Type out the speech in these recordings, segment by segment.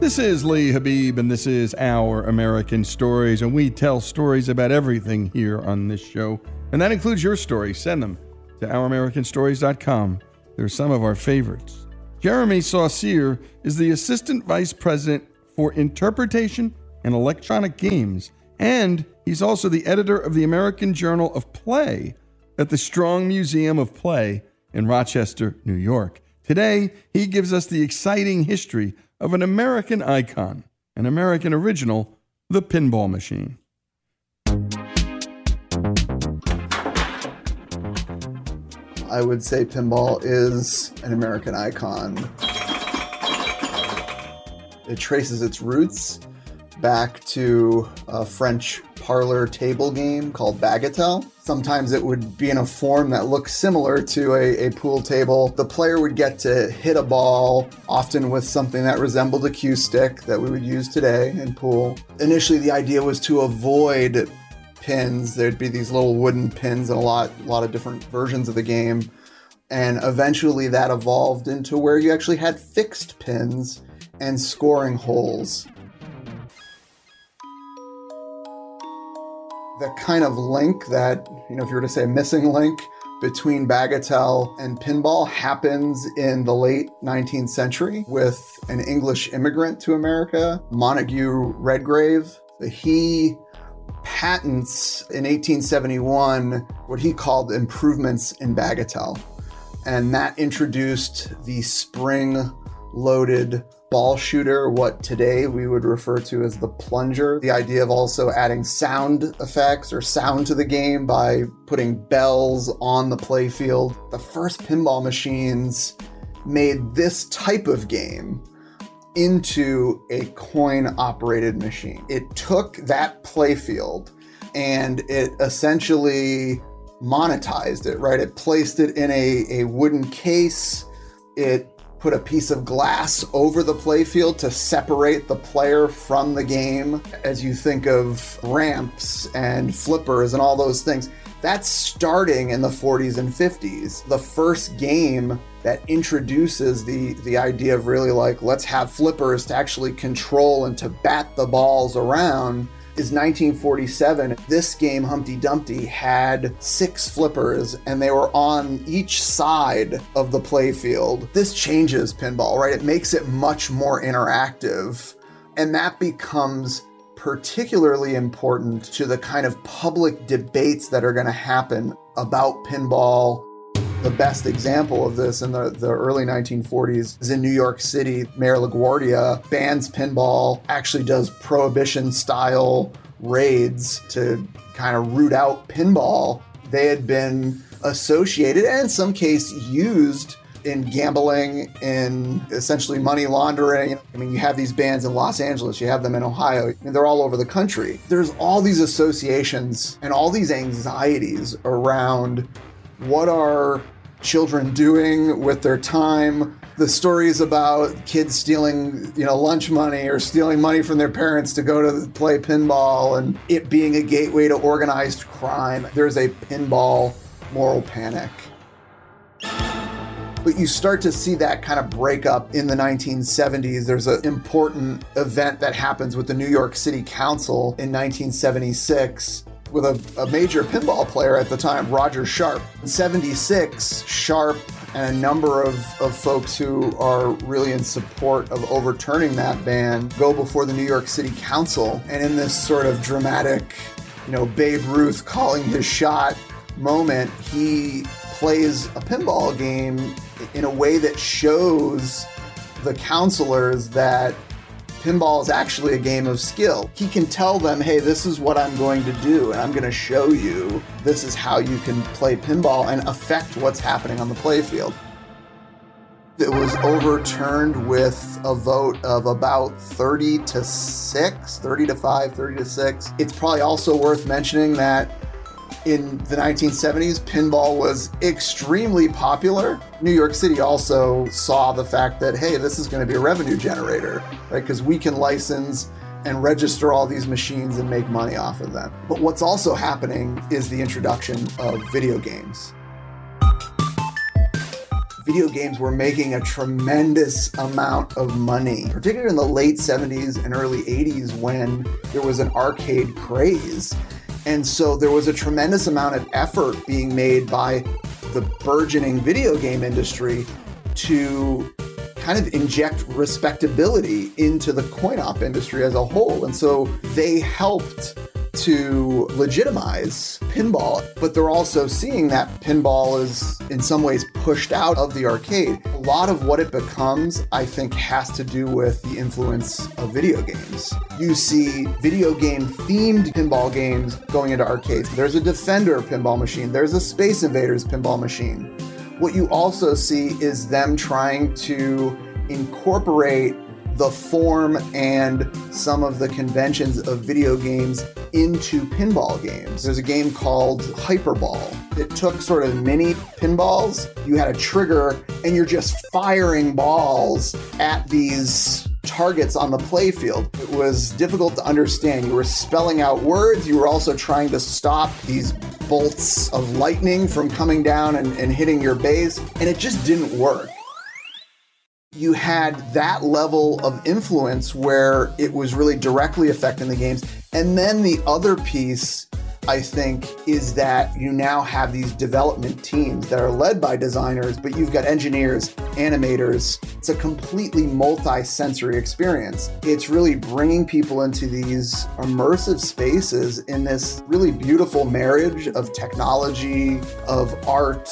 This is Lee Habib, and this is Our American Stories, and we tell stories about everything here on this show, and that includes your stories. Send them to ouramericanstories.com. They're some of our favorites. Jeremy Saucier is the Assistant Vice President for Interpretation and Electronic Games, and he's also the editor of the American Journal of Play at the Strong Museum of Play in Rochester, New York. Today, he gives us the exciting history of an American icon, an American original, the pinball machine. I would say pinball is an American icon. It traces its roots back to a French parlor table game called bagatelle. Sometimes it would be in a form that looks similar to a pool table. The player would get to hit a ball, often with something that resembled a cue stick that we would use today in pool. Initially, the idea was to avoid pins. There'd be these little wooden pins and a lot of different versions of the game. And eventually that evolved into where you actually had fixed pins and scoring holes. The kind of link that, if you were to say missing link between bagatelle and pinball happens in the late 19th century with an English immigrant to America, Montague Redgrave. He patents in 1871 what he called improvements in bagatelle. And that introduced the spring-loaded ball shooter, what today we would refer to as the plunger. The idea of also adding sound effects or sound to the game by putting bells on the playfield. The first pinball machines made this type of game into a coin-operated machine. It took that playfield and it essentially monetized it, right? It placed it in a wooden case. It put a piece of glass over the playfield to separate the player from the game. As you think of ramps and flippers and all those things, that's starting in the 40s and 50s. The first game that introduces the idea of really let's have flippers to actually control and to bat the balls around is 1947. This game, Humpty Dumpty, had 6 flippers, and they were on each side of the play field. This changes pinball, right? It makes it much more interactive, and that becomes particularly important to the kind of public debates that are going to happen about pinball. The best example of this in the early 1940s is in New York City. Mayor LaGuardia bans pinball, actually does prohibition-style raids to kind of root out pinball. They had been associated and in some case used in gambling, in essentially money laundering. I mean, you have these bans in Los Angeles, you have them in Ohio, and they're all over the country. There's all these associations and all these anxieties around what are children doing with their time. The stories about kids stealing, lunch money or stealing money from their parents to go to play pinball, and it being a gateway to organized crime. There's a pinball moral panic. But you start to see that kind of breakup in the 1970s. There's an important event that happens with the New York City Council in 1976 with a major pinball player at the time, Roger Sharp. In 76, Sharp and a number of folks who are really in support of overturning that ban go before the New York City Council. And in this sort of dramatic, Babe Ruth calling his shot moment, he plays a pinball game in a way that shows the counselors that pinball is actually a game of skill. He can tell them, hey, this is what I'm going to do, and I'm going to show you this is how you can play pinball and affect what's happening on the playfield. It was overturned with a vote of about 30 to 5, 30 to 6. It's probably also worth mentioning that in the 1970s, pinball was extremely popular. New York City also saw the fact that, hey, this is going to be a revenue generator, right? Because we can license and register all these machines and make money off of them. But what's also happening is the introduction of video games. Video games were making a tremendous amount of money, particularly in the late 70s and early 80s when there was an arcade craze. And so there was a tremendous amount of effort being made by the burgeoning video game industry to kind of inject respectability into the coin-op industry as a whole. And so they helped to legitimize pinball, but they're also seeing that pinball is in some ways pushed out of the arcade. A lot of what it becomes, I think, has to do with the influence of video games. You see video game themed pinball games going into arcades. There's a Defender pinball machine. There's a Space Invaders pinball machine. What you also see is them trying to incorporate the form and some of the conventions of video games into pinball games. There's a game called Hyperball. It took sort of mini pinballs. You had a trigger and you're just firing balls at these targets on the play field. It was difficult to understand. You were spelling out words. You were also trying to stop these bolts of lightning from coming down and hitting your base. And it just didn't work. You had that level of influence where it was really directly affecting the games. And then the other piece, I think, is that you now have these development teams that are led by designers, but you've got engineers, animators. It's a completely multi-sensory experience. It's really bringing people into these immersive spaces in this really beautiful marriage of technology, of art,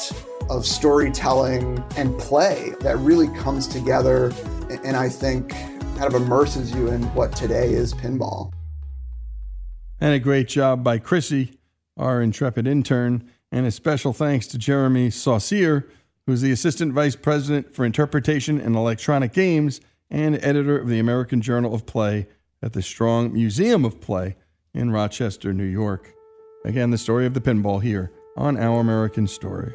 of storytelling and play that really comes together and I think kind of immerses you in what today is pinball. And a great job by Chrissy, our intrepid intern, and a special thanks to Jeremy Saucier, who's the Assistant Vice President for Interpretation and Electronic Games and editor of the American Journal of Play at the Strong Museum of Play in Rochester, New York. Again, the story of the pinball here on Our American Stories.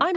I'm